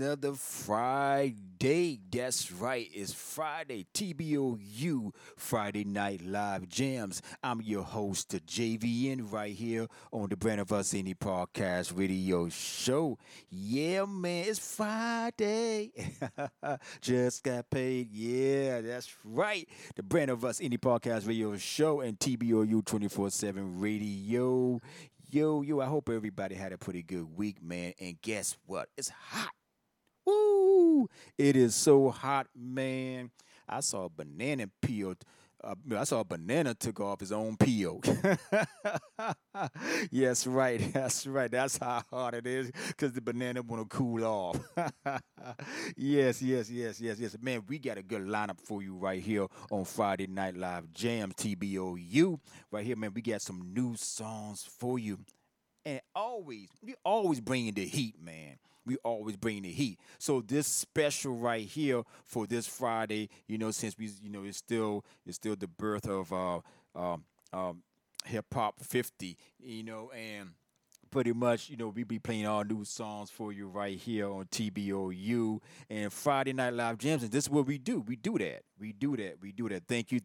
another Friday. That's right, it's Friday, TBOU, Friday Night Live Jams. I'm your host, JVN, right here on the Brand of Us Indie Podcast Radio Show. Yeah, man, it's Friday. Just got paid. Yeah, that's right. The Brand of Us Indie Podcast Radio Show and TBOU 24/7 Radio. Yo, I hope everybody had a pretty good week, man. And guess what? It's hot. Woo! It is so hot, man. I saw a banana peel. I saw a banana took off his own peel. Yes, right. That's right. That's how hot it is because the banana want to cool off. Yes. Man, we got a good lineup for you right here on Friday Night Live Jam, TBOU. Right here, man, we got some new songs for you. And we always bringing the heat, man. We always bring the heat. So this special right here for this Friday, you know, since we, you know, it's still the birth of Hip Hop 50, you know, and pretty much, you know, we be playing all new songs for you right here on TBOU and Friday Night Live Jams. And this is what we do. We do that. Thank you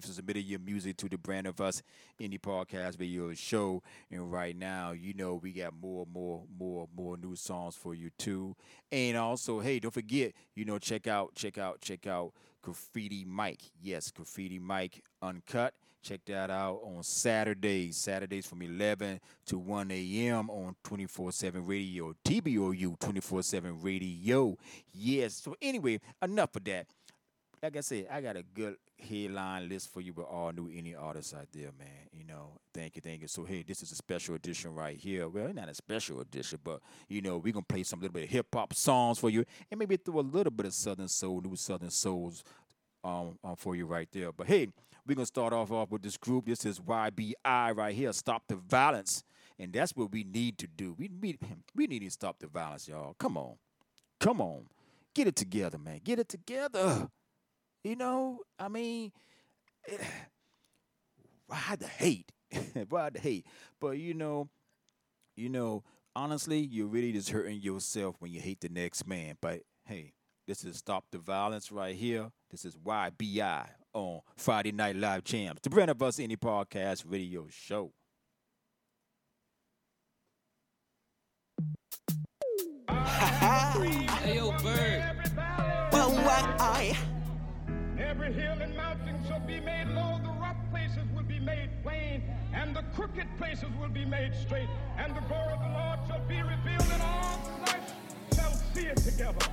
for submitting your music to the Brand of Us Indie Podcast Radio Show. And right now, you know, we got more new songs for you too. And also, hey, don't forget, you know, check out Graffiti Mike. Yes, Graffiti Mike Uncut. Check that out on Saturdays from 11 to 1 a.m. on 24/7 Radio, TBOU 24/7 Radio. Yes. So anyway, enough of that. Like I said, I got a good headline list for you with all new indie artists out there, man. You know, thank you. So, hey, this is a special edition right here. Well, not a special edition, but, you know, we're going to play some little bit of hip-hop songs for you and maybe throw a little bit of Southern Souls for you right there. But, hey, we're going to start off with this group. This is YBI right here, Stop the Violence. And that's what we need to do. We need to stop the violence, y'all. Come on. Get it together, man. Get it together. You know, I mean, why the hate? But, you know, honestly, you're really just hurting yourself when you hate the next man. But, hey, this is Stop the Violence right here. This is YBI on Friday Night Live Jams, the Brand of Us Indie Podcast Radio Show. Hey, yo, Bird. Well, every hill and mountain shall be made low, the rough places will be made plain, and the crooked places will be made straight, and the glory of the Lord shall be revealed, and all flesh shall see it together.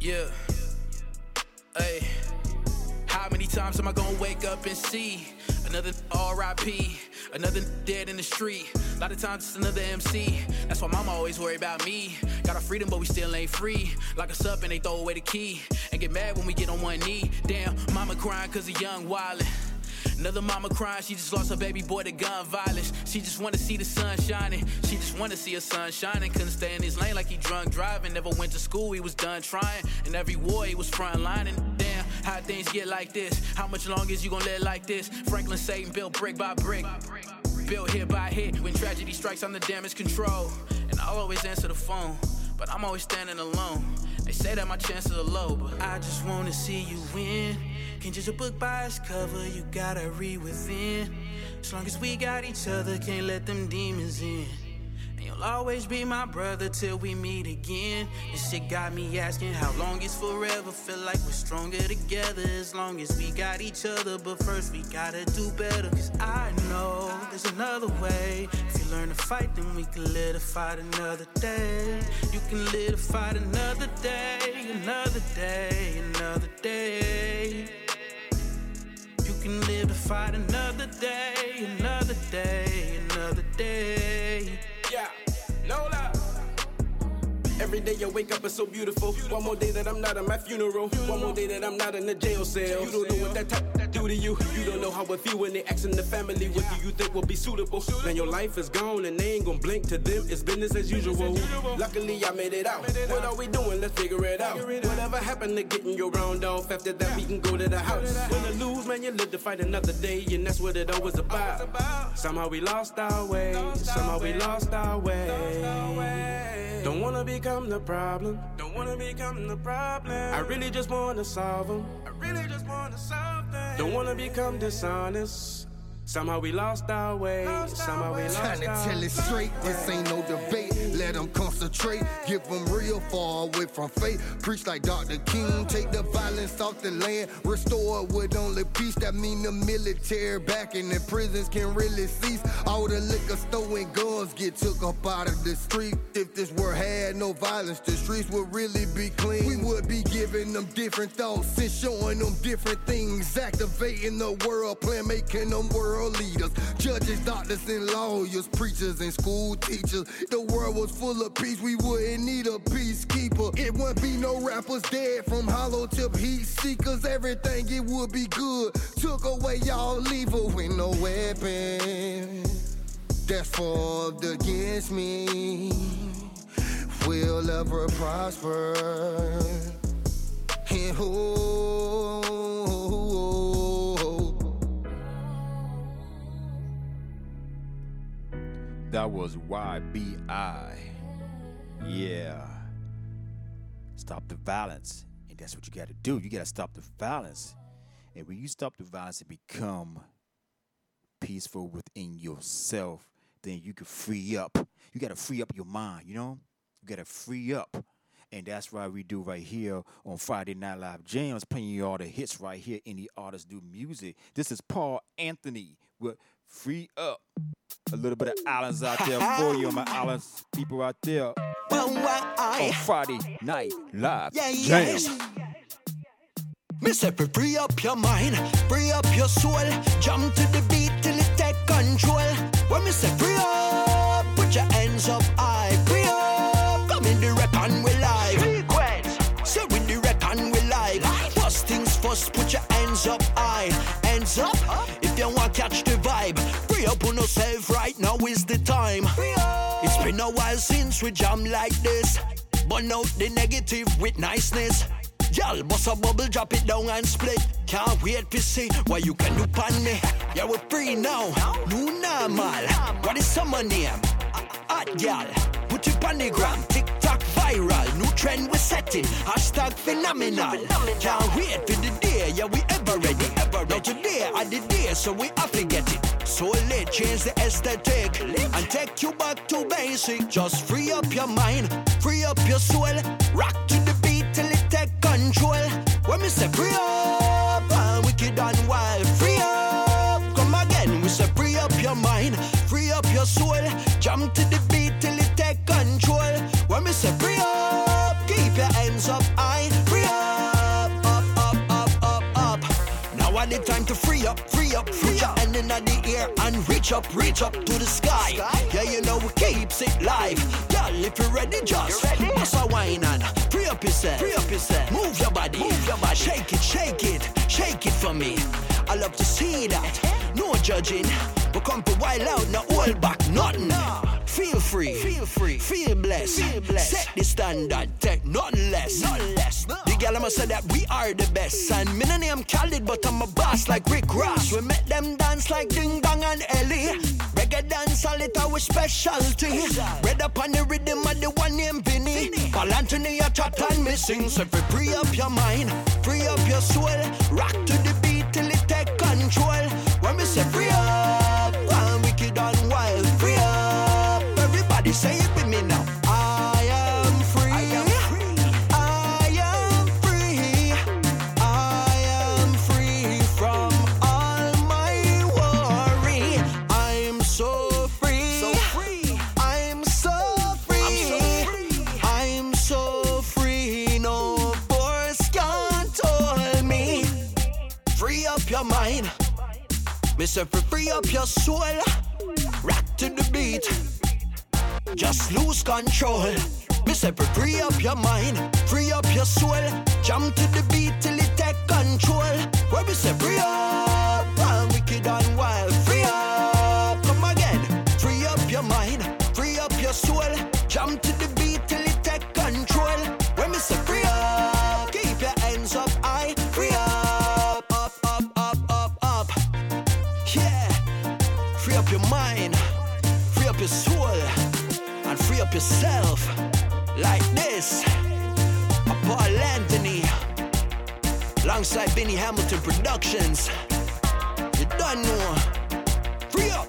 Yeah. Hey. How many times am I gonna wake up and see another R.I.P., another dead in the street? A lot of times it's another MC. That's why mama always worry about me. Got our freedom, but we still ain't free. Lock us up and they throw away the key. And get mad when we get on one knee. Damn, mama crying cause a young wildin'. Another mama crying, she just lost her baby boy to gun violence. She just wanna see the sun shining. She just wanna see her sun shining. Couldn't stay in his lane like he drunk driving. Never went to school, he was done trying. In every war, he was frontlining. Damn, how things get like this? How much longer is you gonna live like this? Franklin Satan built brick by brick, built hit by hit. When tragedy strikes, I'm the damage control. And I'll always answer the phone, but I'm always standing alone. They say that my chances are low, but I just wanna see you win. Can't judge a book by its cover, you gotta read within. As long as we got each other, can't let them demons in. And you'll always be my brother till we meet again. This shit got me asking how long is forever. Feel like we're stronger together as long as we got each other. But first we gotta do better, cause I know there's another way. If you learn to fight, then we can live to fight another day. You can live to fight another day, another day, another day. You can live to fight another day, another day, another day. Yeah, Lola. Every day I wake up, it's so beautiful. One more day that I'm not at my funeral. One more day that I'm not in the jail cell. You don't know what that type do to you. You don't know how it feel when they asking the family what do you think will be suitable. Then your life is gone and they ain't gonna blink. To them it's business as usual. Luckily I made it out. What are we doing? Let's figure it out. Whatever happened to getting your round off? After that we can go to the house. When I lose, man, you live to fight another day, and that's what it always about. Somehow we lost our way. Somehow we lost our way. Don't wanna become the problem. Don't wanna become the problem. I really just wanna solve them. I really just wanna solve them. Don't wanna become dishonest. Somehow we lost our way. Somehow we lost our way. Trying to tell it straight, this ain't no debate. Let them concentrate, give them real, far away from faith. Preach like Dr. King, take the violence off the land. Restore it with only peace, that mean the military back and the prisons can really cease. All the liquor store and guns get took up out of the street. If this world had no violence, the streets would really be clean. We would be giving them different thoughts and showing them different things. Activating the world plan, making them world leaders, judges, doctors, and lawyers, preachers, and school teachers. The world was full of peace, we wouldn't need a peacekeeper. It wouldn't be no rappers dead from hollow tip heat seekers. Everything, it would be good. Took away y'all evil with no weapon that's formed against me. Will ever prosper. And that was YBI. Yeah. Stop the violence. And that's what you got to do. You got to stop the violence. And when you stop the violence and become peaceful within yourself, then you can free up. You got to free up your mind, you know? You got to free up. And that's why we do right here on Friday Night Live Jams, playing you all the hits right here in the Artists Do Music. This is Paul Anthony with Free Up. A little bit of islands out there for you, my islands people out there. On Friday Night Live Jams. Me say free up your mind, free up your soul. Jump to the beat till it take control. When me say free up, put your hands up high. Free up, come in the rep and we live. Say with the rep and we live. First things first, put your hands up high. Hands up, if you want to catch the vibe. Free up on yourself, right now is the time. It's been a while since we jam like this. Burn out the negative with niceness. Y'all bust a bubble, drop it down and split. Can't wait to see what you can do pan me. Yeah, we're free now, new normal. What is someone name? Hot y'all, put it on the gram. TikTok viral, new trend we're setting. Hashtag phenomenal. Can't wait for the day, yeah we ever ready. Now today I did this, so we have to get it. So let change the aesthetic and take you back to basic. Just free up your mind, free up your soul. Rock to the beat till it take control. When we say free up, and wicked and wild. Free up, come again. We say free up your mind, free up your soul. Jump to the beat till it take control. When we say free up, keep your hands up high. Free up, up, up, up. Now I need time to free up. Free up, and in the air and reach up to the sky. Yeah, you know we keeps it live. Girl, if you're ready, just pass a wine and free up yourself. Move your body, shake it, shake it for me. I love to see that. No judging, but come to wild out, no hold back, nothing. Feel free, feel blessed. Set the standard, take nothing less. The girl I'ma say that we are the best. And me no name Khaled, but I'm a boss like Rick Ross. We make them dance like Ding Dong and Ellie. Reggae dance, all it our specialty. Read up on the rhythm of the one named Vinny. Paul Anthony, your chat and missing. So if you free up your mind, free up your soul. Rock to the beat till it take control. When we say free up, I'm wicked and wild. Free up, everybody say it with me now. I am free, I am free, I am free from all my worry. I'm so free, I'm so free, no force can hold me. Free up your mind. Mister, free up your soul. Rock to the beat. Just lose control. This ever free up your mind, free up your soul. Jump to the beat till it take control. Where we say free up, and wicked and wild. Free up, come again. Free up your mind, free up your soul. Jump to the beat till it take control. Where we say free up, keep your hands up high. Free up, up, up, up, up, up. Yeah, free up your mind, free up your soul, and free up yourself. Like this, a Paul Anthony, alongside Benny Hamilton Productions. You don't know. Free up.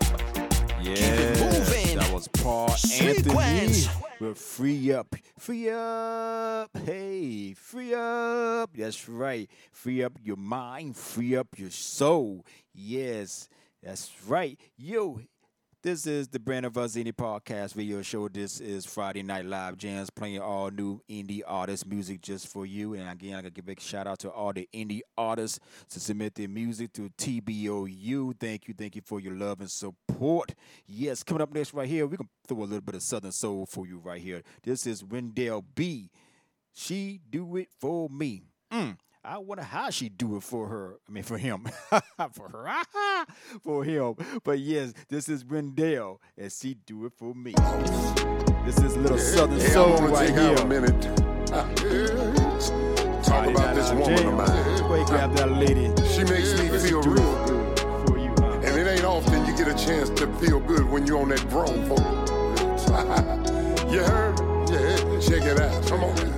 Yeah, keep it moving. That was Paul Sequence. Anthony. We're free up. Free up. Hey, free up. That's right. Free up your mind. Free up your soul. Yes, that's right. Yo. This is the Brand of Us Indie Podcast Radio Show. This is Friday Night Live Jams, playing all new indie artists' music just for you. And again, I gotta give a big shout out to all the indie artists to submit their music to TBOU. Thank you for your love and support. Yes, coming up next right here, we can throw a little bit of Southern Soul for you right here. This is Wendell B. She do it for me. I wonder how she do it for her. I mean, for him. For her. For him. But yes, this is Wendell, and she do it for me. This is little Southern Soul right here. I'm gonna take out a minute. Talk about this woman of mine. Wake up, that lady. She makes me feel real good. For you, huh? And it ain't often you get a chance to feel good when you're on that grown folk. You heard? Yeah. Check it out. Come on.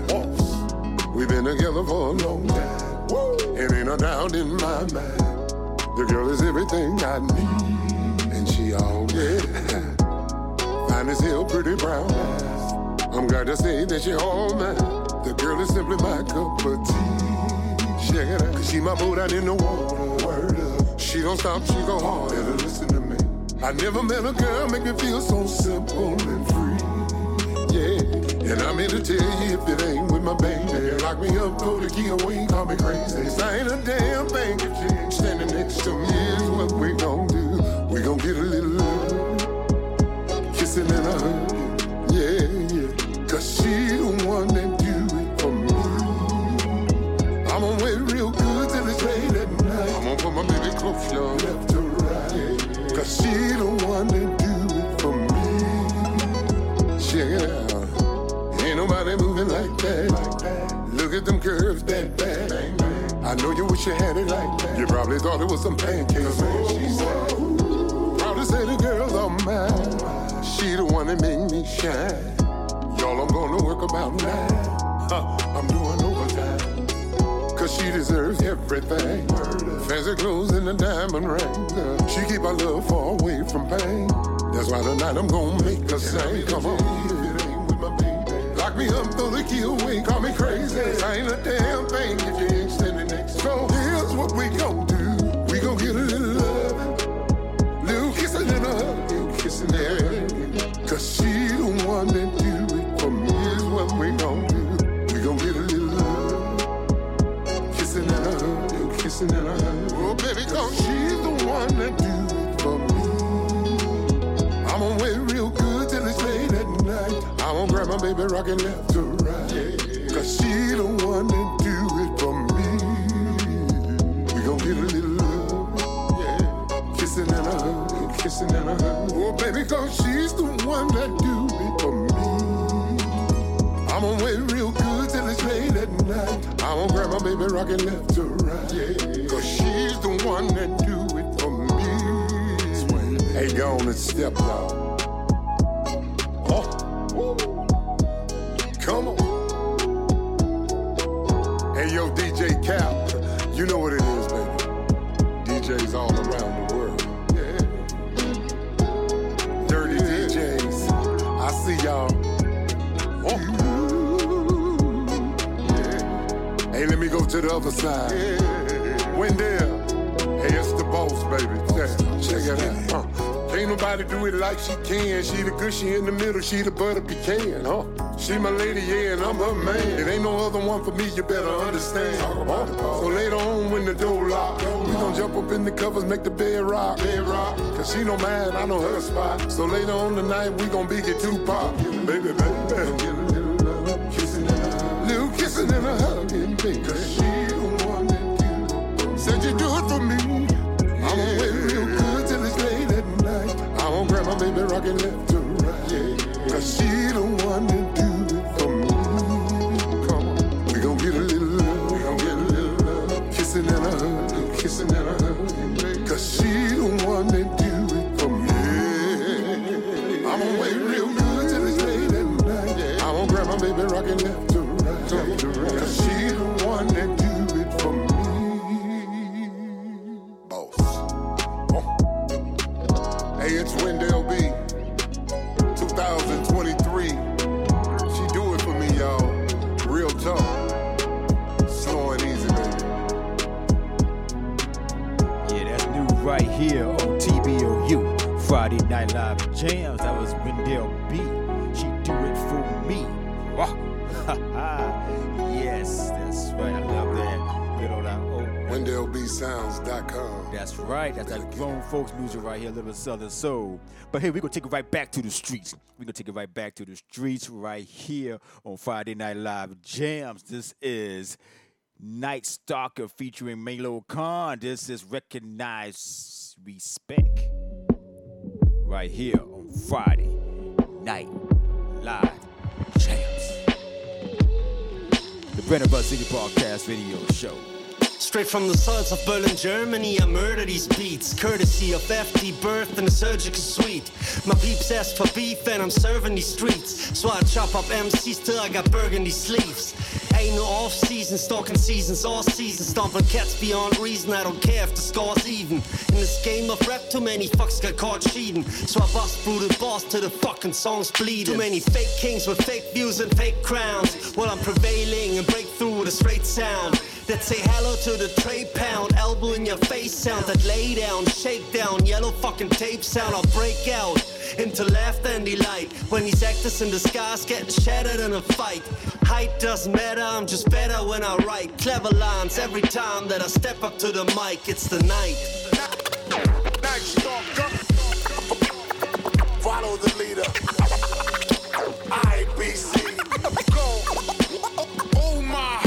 We've been together for a long time. It ain't a doubt in my mind. The girl is everything I need, and she all get it. Fine as hell, pretty brown eyes. I'm glad to say that she all mine. The girl is simply my cup of tea. Check it out, 'cause she my boat out in the water. Word up. She don't stop, she go hard. Better listen to me. I never met a girl make me feel so simple and free. Yeah. And I'm here to tell you, if it ain't with my baby, lock me up, throw the key away, call me crazy. This ain't a damn thing. Standing next to me is what we gon' do. We gon' get a little love, kissing and a hug. Yeah. 'Cause she the one that do it for me. I'm gonna wait real good till it's late at night. I'm gonna put my baby close, y'all, left to right. 'Cause she the one that do it for me. Check it out. Ain't nobody moving like that. Look at them curves, that bad. I know you wish you had it like that. You probably thought it was some pancakes, man. She said, proud to say the girls are mine. She the one that made me shine. Y'all, I'm gonna work about nine. I'm doing overtime. 'Cause she deserves everything. Fancy clothes and a diamond ring. She keep our love far away from pain. That's why tonight I'm gonna make her sing. Come on. Me up, throw the key away, call me crazy. I ain't a damn thing if you ain't standing next. So here's what we gon' do. We gon' get a little love, little kissing and a hug, little kissing and a hug. 'Cause she the one that do it for me. Here's what we gon' do. We gon' get a little love, kissing and a hug, little kissing and a hug. Oh baby, 'cause she's the one that do it for me. I'm gonna wait real good till it's late at night. I won't grab my baby rockin' left to right. Yeah. 'Cause she the one that do it for me. We gon' get a little love, yeah. Kissin' and a hug, kissin' and a hug. Oh baby, 'cause she's the one that do it for me. I'm gonna wait real good till it's late at night. I won't grab my baby rockin' left to right. Yeah. 'Cause she's the one that do it for me. Hey, go on and step y'all. Come on. Hey, yo, DJ Cap, you know what it is, baby. DJs all around the world. Yeah. Dirty DJs. I see y'all. Yeah. Hey, let me go to the other side. Yeah. Wendell. Hey, it's the boss, baby. Check it out. Ain't nobody do it like she can. She the gushy in the middle, she the butter pecan, huh? She my lady, yeah, and I'm her man. It ain't no other one for me, you better understand. So later on when the door lock, we gon' jump up in the covers, make the bed rock. 'Cause she know mine, I know her spot. So later on tonight, we gon' be get Tupac. Baby, baby, baby. my baby rocking left to right, cause she the one that do it for me. Boss. Oh. Hey, it's Wendell B. 2023. She do it for me, y'all. Real tough. Slow and easy, baby. Yeah, that's new right here on TBOU. Friday Night Live Jams. That was Wendell B. She do it for me. Yes, that's right. I love that. Good old LBSounds.com. That's right. That's that grown folks music right here, a little Southern soul. But hey, we're going to take it right back to the streets. We're going to take it right back to the streets right here on Friday Night Live Jams. This is Night Stalker featuring Melo Khan. This is Recognize Respect right here on Friday Night Live Jams. The Brand of Us podcast radio show. Straight from the sons of Berlin, Germany, I murder these beats, courtesy of FD birth in a surgical suite. My peeps ask for beef and I'm serving these streets, so I chop up MCs till I got burgundy sleeves. Ain't no off-season, stalking seasons, all seasons, stomping cats beyond reason, I don't care if the score's even. In this game of rap, too many fucks got caught cheating, so I bust through the bars till the fucking song's bleeding. Too many fake kings with fake views and fake crowns, while I'm prevailing and break through with a straight sound. That say hello to the trade pound, elbow in your face sound, that lay down, shake down, yellow fucking tape sound. I'll break out into laughter and delight when these actors in disguise getting shattered in a fight. Height doesn't matter, I'm just better when I write clever lines every time that I step up to the mic. It's the night. Night Stalker. Follow the leader. IBC. Go. Oh my.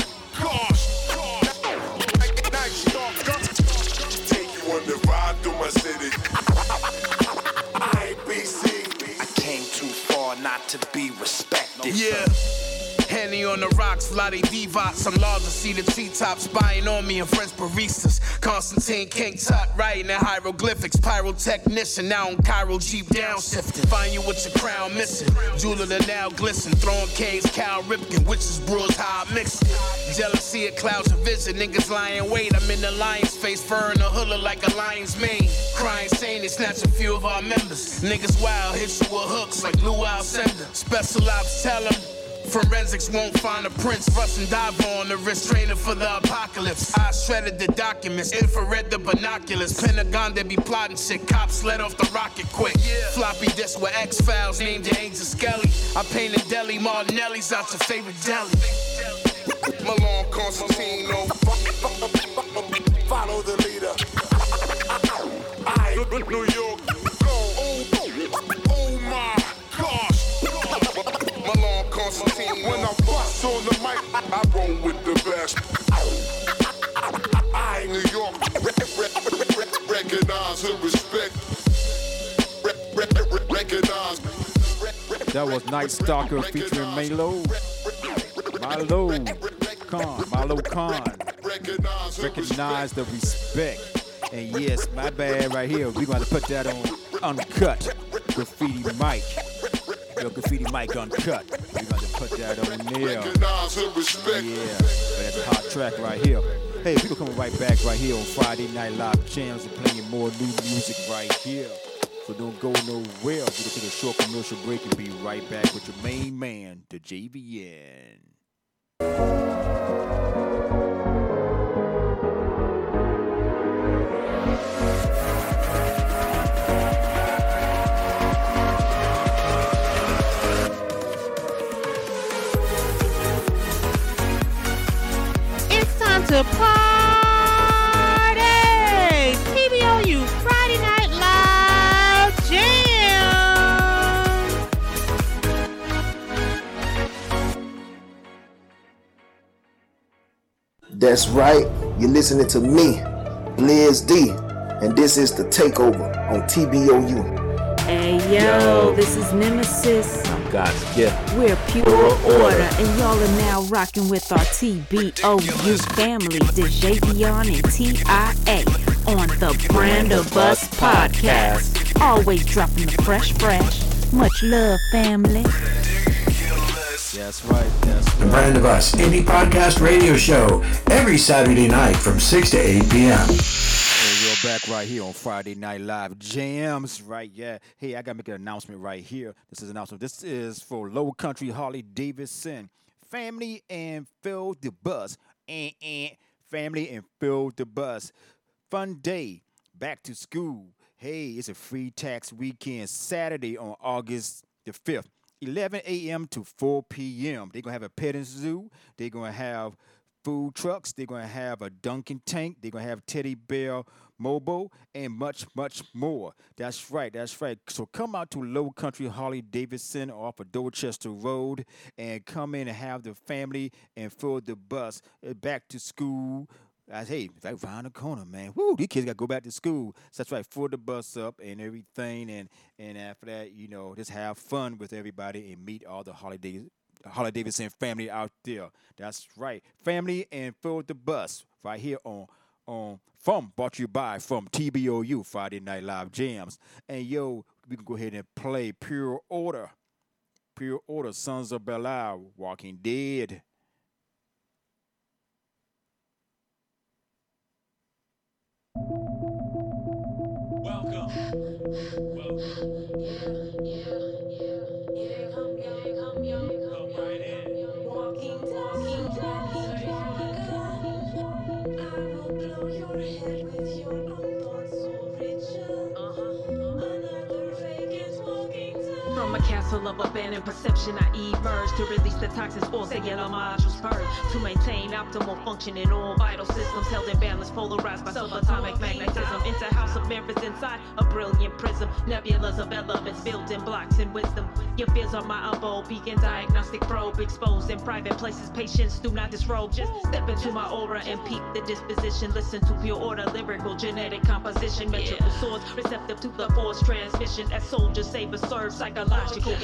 Through my city. IBC. I came too far not to be respected. Yeah. Henny on the rocks, Lottie Divots. I'm large to see the treetops, spying on me and French baristas. Constantine King Tut, writing in hieroglyphics. Pyrotechnician, now on Cairo Jeep downshifting. Find you with your crown missing. Jeweler that now glisten. Throwing K's, Cal Ripken, witches, brewers, how I mix it. Jealousy of clouds of vision, niggas lying wait. I'm in the lion's face, fur in a hood like a lion's mane. Crying, saying they snatch a few of our members. Niggas wild, hit you with hooks like Lou Alcindor. Special ops, tell them. Forensics won't find a prince. Russian diver on the wrist, training for the apocalypse. I shredded the documents, infrared the binoculars. Pentagon, they be plotting shit. Cops let off the rocket quick. Yeah. Floppy disk with X-Files, named the Angel Skelly. I painted Deli Martinelli's out your favorite deli. Malone Constantino. Follow the leader. I New York. Go. Oh my gosh. When I bust on the mic, I roll with the best. I New York, recognize and respect. Recognize. That was Night Stalker featuring Melo Khan. Recognize the respect. And yes, my bad right here. We're going to put that on Uncut Graffiti Mike. Yo, Graffiti Mike Uncut. We're going to put that on there. Yeah, that's a hot track right here. Hey, people coming right back right here on Friday Night Live Jams and playing more new music right here. So don't go nowhere. We're going to take a short commercial break and be right back with your main man, the JVN. To party! TBOU Friday Night Live Jam! That's right, you're listening to me, Blizz D, and this is The Takeover on TBOU. Hey yo, this is Nemesis. I'm God's gift. We're Pure Order, and y'all are now rocking with our TBOU family, DJ Beyond and TIA, on the Brand of Us podcast. Always dropping the fresh. Much love, family. That's right, that's right. The Brand of Us Indie Podcast Radio Show, every Saturday night from 6 to 8 p.m. Back right here on Friday Night Live Jams, right? Yeah. Hey, I gotta make an announcement right here. This is an announcement. This is for Lowcountry Harley-Davidson. Family and fill the bus. Family and fill the bus. Fun day. Back to school. Hey, it's a free tax weekend Saturday on August the 5th, 11 a.m. to 4 p.m. They're gonna have a petting zoo. They're gonna have food trucks. They're gonna have a Dunkin' tank. They're gonna have teddy bear mobile, and much, much more. That's right, that's right. So come out to Lowcountry Harley-Davidson off of Dorchester Road and come in and have the family and fill the bus back to school. Hey, it's like round the corner, man. Woo, these kids got to go back to school. So that's right, fill the bus up and everything. And after that, you know, just have fun with everybody and meet all the Harley-Davidson family out there. That's right. Family and fill the bus right here brought to you by from TBOU Friday Night Live Jams. And yo, we can go ahead and play Pure Order. Pure Order, Sons of Belial, Walking Dead. Welcome. Welcome. Of abandoned perception, I emerge to release the toxins or cellular modules purge to maintain optimal function in all vital systems held in balance, polarized by subatomic magnetism. It's a house of mirrors inside a brilliant prism, nebulas of elements, building blocks and wisdom. Your fears are my abode, beacon diagnostic probe exposed in private places. Patients do not disrobe, just step into my aura and peep the disposition. Listen to Pure Order, lyrical genetic composition, metrical swords, receptive to the force transmission as soldiers save and serve psychological.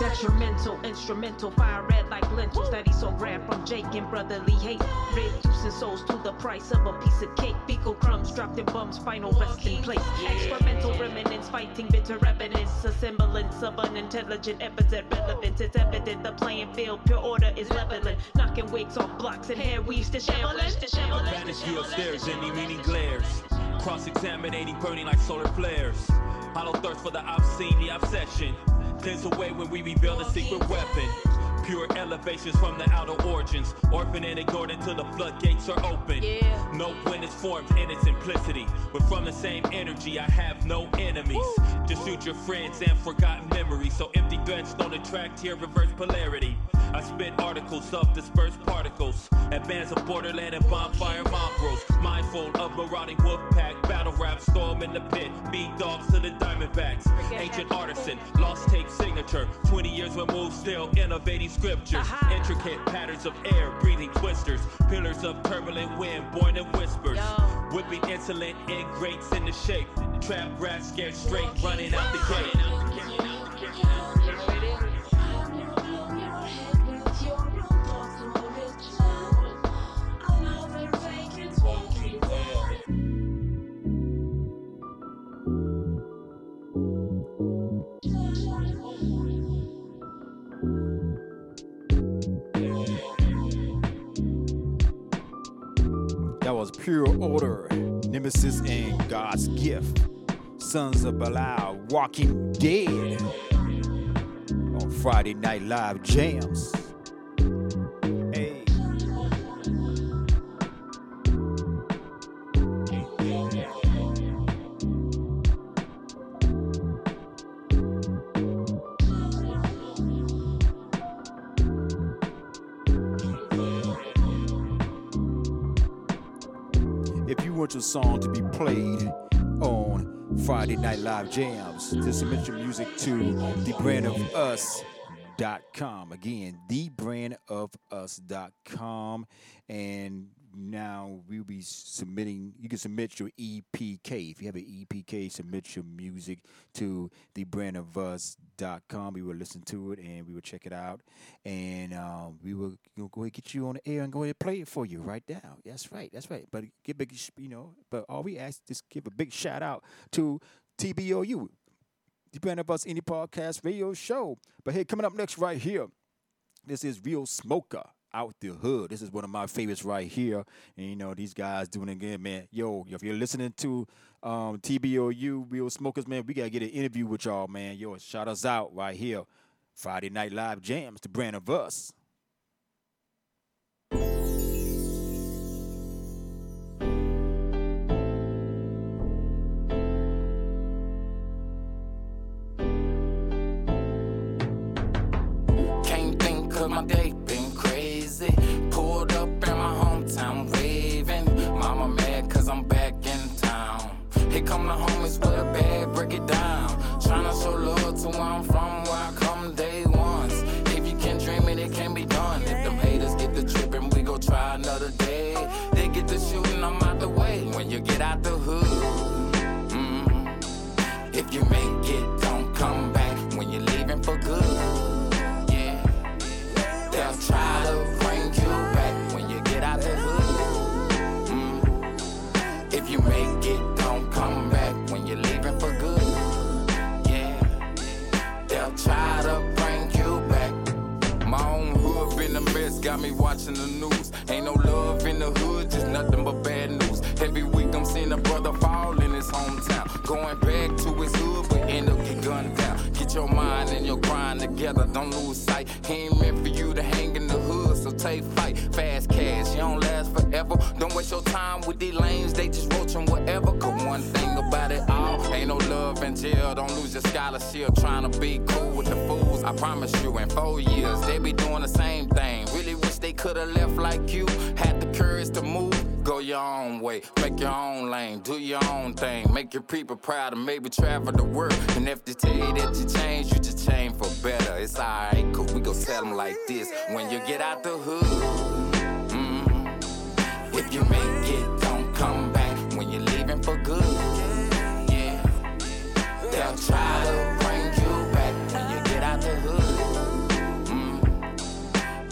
Detrimental, instrumental, fire red like lentils that he so grabbed from Jake and brotherly hate. Reducing souls to the price of a piece of cake. Fecal crumbs dropped in bums, final resting place. Experimental remnants, fighting bitter evidence. A semblance of unintelligent evidence relevance. It's evident the playing field, Pure Order is leveling. Knocking wigs off blocks and hair weaves to shambles. Banish you upstairs, any meaning glares. Cross-examinating, burning like solar flares. Hollow thirst for the obscene, the obsession. There's a way when we rebuild a secret weapon. Pure elevations from the outer origins. Orphan and ignored until the floodgates are open. Yeah. No wind is formed in its simplicity. But from the same energy, I have no enemies. Woo. Just shoot your friends and forgotten memories. So empty threats don't attract here, reverse polarity. I spit articles of dispersed particles. Advance of borderland and bonfire mongrels. Mindful of marauding wolf pack. Battle rap, storm in the pit. Beat dogs to the diamondbacks. Ancient artisan, lost tape signature. 20 years removed, still innovating scriptures. Aha. Intricate patterns of air, breathing twisters. Pillars of turbulent wind, born in whispers. Yo. Whipping insolent ingrates into shape. Trap rats scared straight, running out the gate. Was Pure Order, Nemesis and God's Gift, Sons of Belial, Walking Dead, on Friday Night Live Jams. Hey. Want your song to be played on Friday Night Live Jams, just submit your music to thebrandofus.com. Again, thebrandofus.com, and now we'll be submitting, you can submit your EPK. If you have an EPK, submit your music to thebrandofus.com. We will listen to it and we will check it out. And we will go ahead and get you on the air and go ahead and play it for you right now. That's right. That's right. But give big, you know, but all we ask is give a big shout out to TBOU, the Brand of Us Indie Podcast Radio Show. But hey, coming up next right here, this is Real Smoker. Out the hood. This is one of my favorites right here. And you know, these guys doing it again, man. Yo, if you're listening to TBOU, Real Smokers, man, we got to get an interview with y'all, man. Yo, shout us out right here. Friday Night Live Jams, the Brand of Us. Can't think of my day. Pulled up in my hometown waving. Mama mad cause I'm back in town. Here come the homies with a bag, break it down. Tryna show love to where I'm from, where I come day ones. If you can dream it, it can be done. If them haters get the trippin', we go try another day. They get the shooting, I'm out the way. When you get out the hood, if you make it, don't come back. When you're leaving for good, yeah, they'll try to try to bring you back. My own hood been a mess, got me watching the news. Ain't no love in the hood, just nothing but bad news. Every week I'm seeing a brother fall in his hometown, going back to his hood, but end up getting gunned down. Get your mind and your grind together, don't lose sight. He ain't meant for you to hang in the hood, so take fight. Fast cash, you don't last forever. Don't waste your time with these lanes, they just roachin' whatever. Cause one thing about it all, ain't no love in jail. Don't lose your scholarship, trying to be cool with the fools. I promise you, in 4 years, they be doing the same thing. Really wish they could've left like you, had the courage to move. Go your own way, make your own lane, do your own thing. Make your people proud and maybe travel the world. And if they tell you that you change, you just change for better. It's alright, cause we gon' tell them like this. When you get out the hood, if you make it, don't come back. When you're leaving for good, yeah, they'll try to bring you back. When you get out the hood,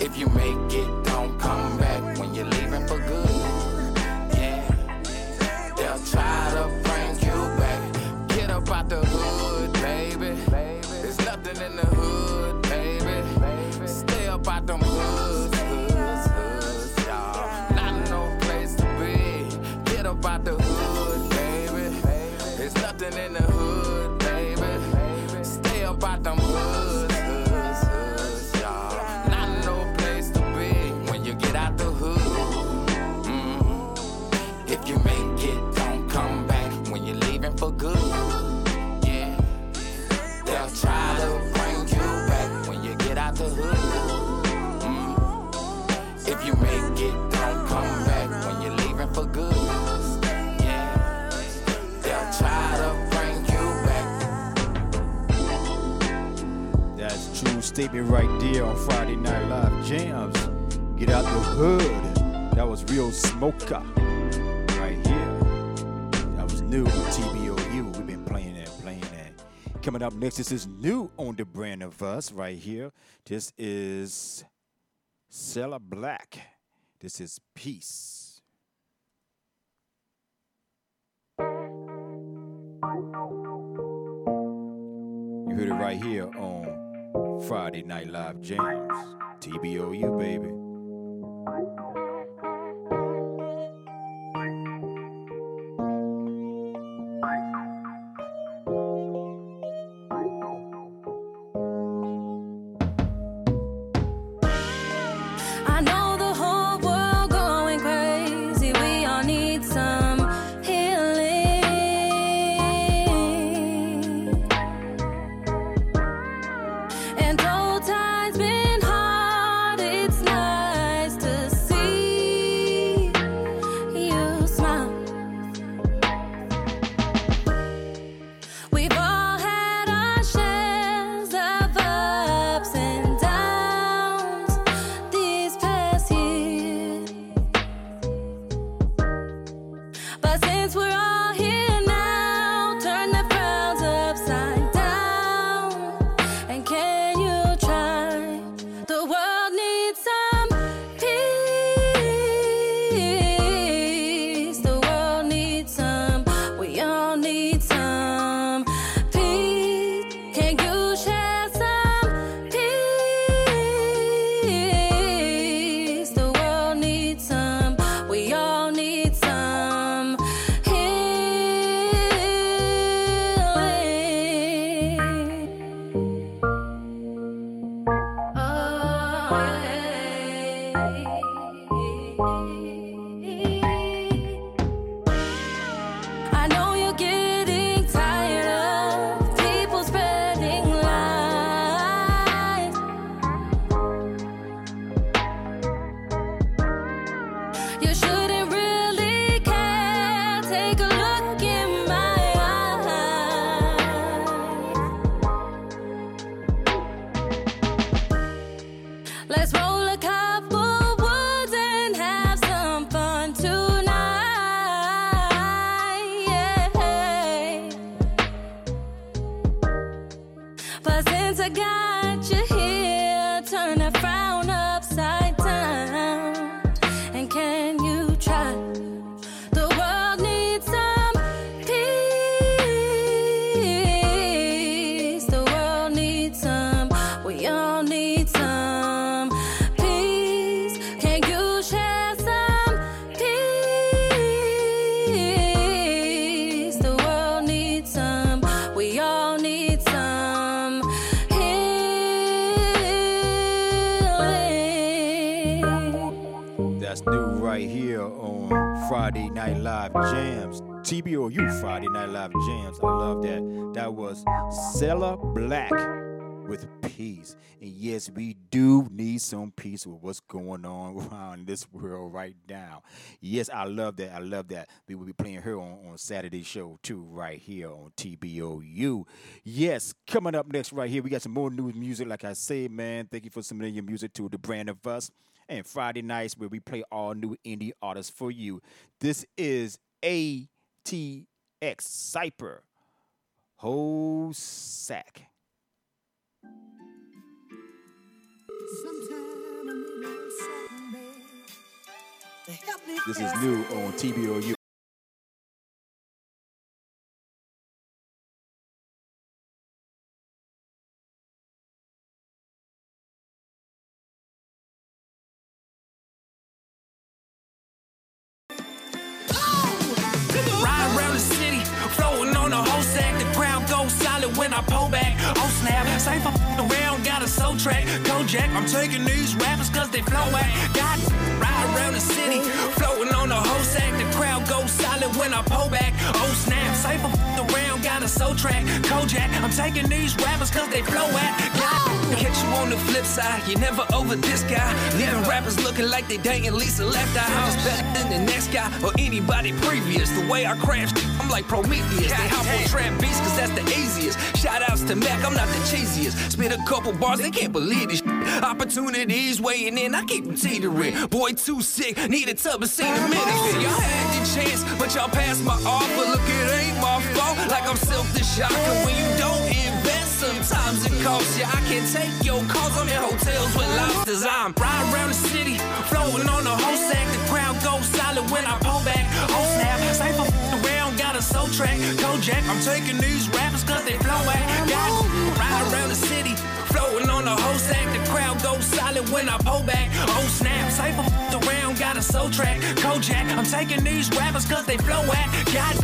if you make it, don't come back. When you're leaving for good, try to bring you back. Get up out the hood, baby. There's nothing in the hood, baby. Stay up out them hoods, y'all. Not no place to be. Get up out the hood, baby. There's nothing in the hood, baby. Stay up out them hoods, y'all. Not no place to be. When you get out the hood, if you make it, for good, yeah, they'll try to bring you back. When you get out the hood, if you make it, don't come back. When you're leaving for good, yeah, they'll try to bring you back. That's true statement right there on Friday Night Live Jams. Get out the hood. That was Real Smoker. New TBOU, we've been playing that. Coming up next, this is new on the Brand of Us right here. This is Cella Black. This is Peace. You heard it right here on Friday Night Live Jams. TBOU, baby. And though time's been hard, it's not But since we're all here now, turn the frowns upside down. And can you try? The world needs some peace. The world needs some. We all need some peace. Can you share some peace? The world needs some. We all need some healing. Oh, I know you're getting tired of people spreading lies. You shouldn't really care. Take a look in my eyes. Let's roll a couple woods and have some fun tonight. Yeah. But since I got you here, turn a frown upside down. And can you try? The world needs some peace. The world needs some. We all need some peace. Can you share some peace? The world needs some. We all need some healing. That's new right here on Friday Night Live Jams. TBOU Friday Night Live Jams. I love that. That was Cella Black with Peace. And yes, we do need some peace with what's going on around this world right now. Yes, I love that. I love that. We will be playing her on Saturday show too, right here on TBOU. Yes, coming up next right here, we got some more new music. Like I say, man, thank you for submitting your music to the Brand of Us. And Friday nights where we play all new indie artists for you. This is ATX Cypher, Whole Sack. This is new on TBOU. Ride around the city, floating on a whole sack. The ground goes solid when I pull back. Oh snap, safe around, got a soul track. Kojak, I'm taking these rappers cause they flow back. God, ride around the city, floating on a whole sack. The crowd goes solid when I pull back. Oh snap, safe around, got a soul track. Kojak, I'm taking these rappers cause they flow back. God, catch you on the flip side, you never over this guy. Leaving rappers looking like they dating Lisa Left Eye. I'm just better than the next guy or anybody previous. The way I crash, I'm like Prometheus. They hop on trap beats cause that's the easiest. Shout outs to Mac, I'm not the cheesiest. Spit a couple bars, they can't believe this. Opportunities weighing in, I keep them teetering. Boy too sick, need a tub of cedar medicine. Y'all had your chance, but y'all passed my offer. Look, it ain't my fault, like I'm self the shocker. When you don't invest, sometimes it costs you. I can't take your calls, I'm in hotels with lobsters. I'm riding around the city, floating on a whole sack. The crowd goes solid when I pull back. Oh snap, safe around, got a soul track. Kojak, I'm taking these rappers cause they flow at. Got ride around the city, floating on a whole sack. The crowd goes solid when I pull back. Oh snap, safe around, got a soul track. Kojak, I'm taking these rappers cause they flow at. God.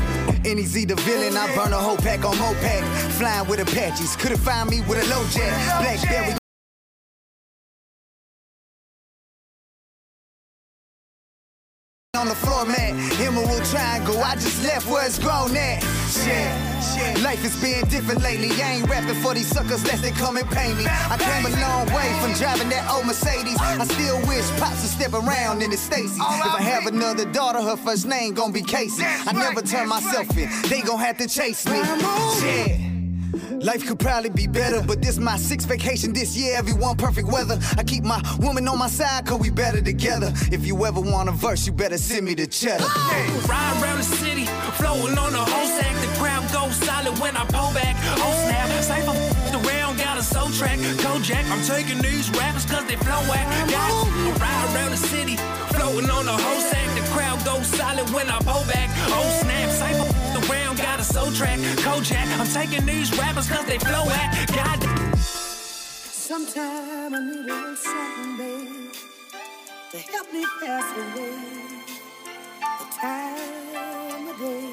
And easy the villain, I burn a whole pack on Mopac. Flying with Apaches, couldn't find me with a low jack. Blackberry. On the floor mat, emerald triangle, I just left where it's grown at. Shit. Life has been different lately. I ain't rapping for these suckers lest they come and pay me. I came a long way from driving that old Mercedes. I still wish Pops would step around in the Stacy. If I have another daughter, her first name gon' be Casey. I never turn myself in, they gon' have to chase me. Yeah. Life could probably be better, but this my sixth vacation this year, everyone perfect weather. I keep my woman on my side, cause we better together. If you ever want a verse, you better send me the cheddar. Oh! Ride around the city, flowing on the whole sack. The crowd goes solid when I pull back. Oh snap, Cypher around, got a soul track. Kojak, I'm taking these rappers cause they flow whack. Got ride around the city, flowing on the whole sack. The crowd goes solid when I pull back. Oh snap, Cypher around, got a soul track. Kojak, I'm taking these rappers cause they flow whack. God damn. Sometime I need a little something, babe, to help me pass away the time of day.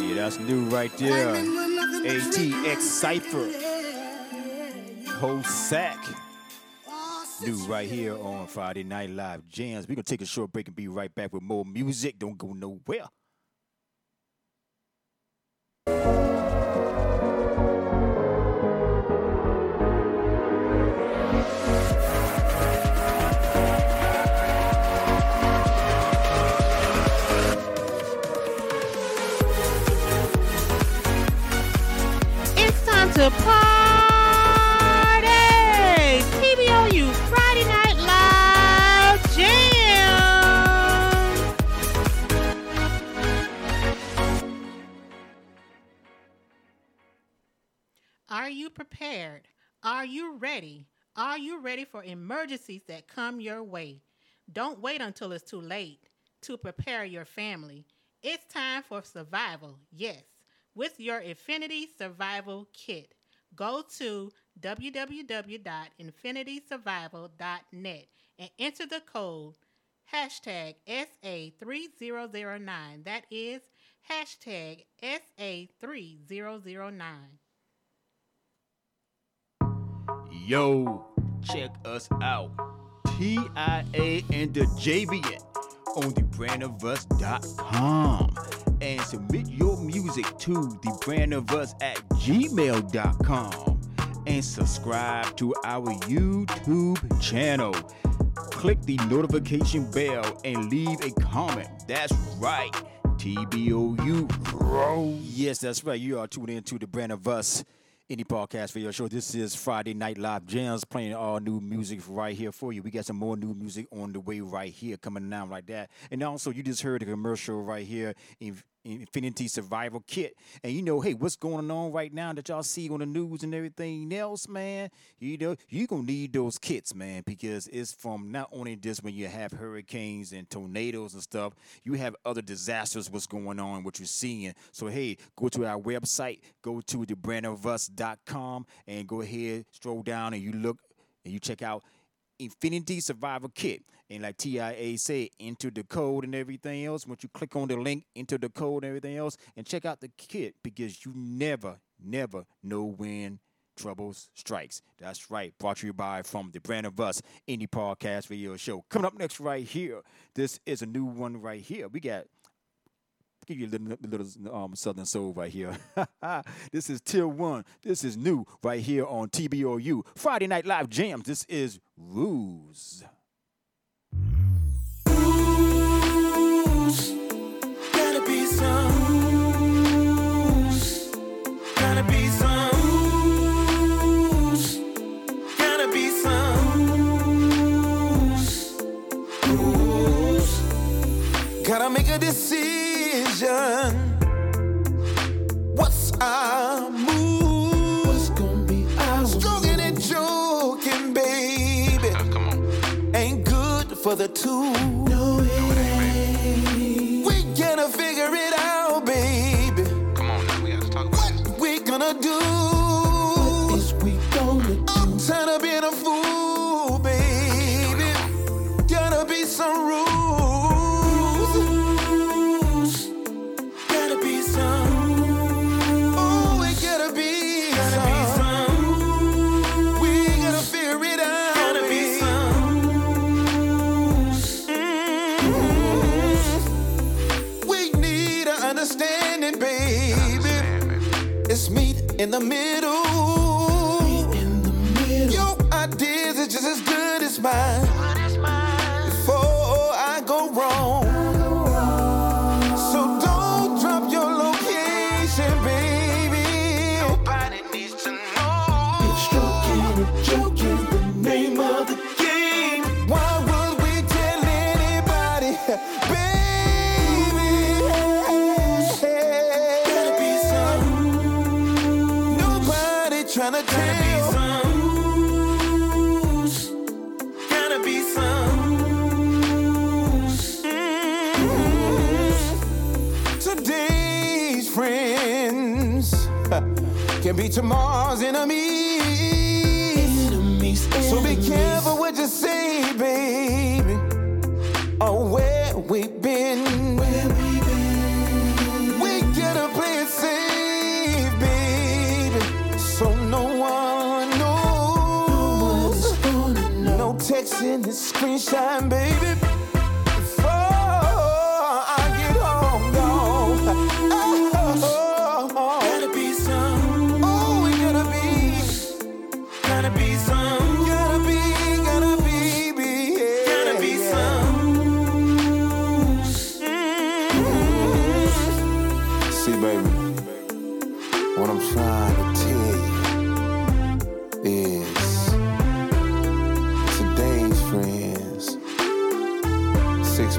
Yeah, that's new right there. ATX Cypher. Whole sack. New right here on Friday Night Live Jams. We're going to take a short break and be right back with more music. Don't go nowhere. It's time to party! TBOU Friday Night Live Jam! Are you prepared? Are you ready? Are you ready for emergencies that come your way? Don't wait until it's too late to prepare your family. It's time for survival, yes, with your Infinity Survival Kit. Go to www.infinitysurvival.net and enter the code hashtag SA3009. That is hashtag SA3009. Yo, check us out. TIA and the JVN on the brandofus.com and submit your music to the brandofus@gmail.com and subscribe to our YouTube channel. Click the notification bell and leave a comment. That's right, TBOU, bro. Yes, that's right. You are tuned in to the Brand of Us. Any podcast for your show. This is Friday Night Live Jams, playing all new music right here for you. We got some more new music on the way right here, coming down like that. And also, you just heard a commercial right here, Infinity Survival Kit. And you know, hey, what's going on right now that y'all see on the news and everything else, man? You know, you're going to need those kits, man, because it's from not only just when you have hurricanes and tornadoes and stuff, you have other disasters, what's going on, what you're seeing. So, hey, go to our website, go to the brandofus.com and go ahead, stroll down and you look and you check out Infinity Survival Kit. And like TIA said, enter the code and everything else. Once you click on the link, enter the code and everything else, and check out the kit, because you never know when troubles strikes. That's right. Brought to you by from the Brand of Us, any podcast radio show. Coming up next right here, this is a new one right here. We got, give you a little Southern soul right here. This is Tier 1. This is new right here on TBOU. Friday Night Live Jams. This is Rules. Rules. Gotta be some rules. Gotta be some rules. Gotta be some rules. Rules. Gotta make a decision. What's our move? What's gonna be our move? Stroking and joking, baby. Come on. Ain't good for the two. No, it ain't. We gotta figure it out, baby. Come on, now we gotta talk about what this. We gonna do? What is we gonna do? I'm tired of being a fool, baby. Gotta be some rules. In the middle, your ideas are just as good as mine. Before I go wrong, so don't drop your location, baby. Gonna be some rules. Gonna be some rules. Today's friends can be tomorrow's enemies. So be careful what you say, baby. Oh, where we've been. In the screenshot, baby, before I get home, gone. Oh. Gotta be some. Oh, we gotta be. Gotta be some. Gotta be. Yeah. Gotta be some. Mm-hmm. See, baby, what I'm trying to tell you is.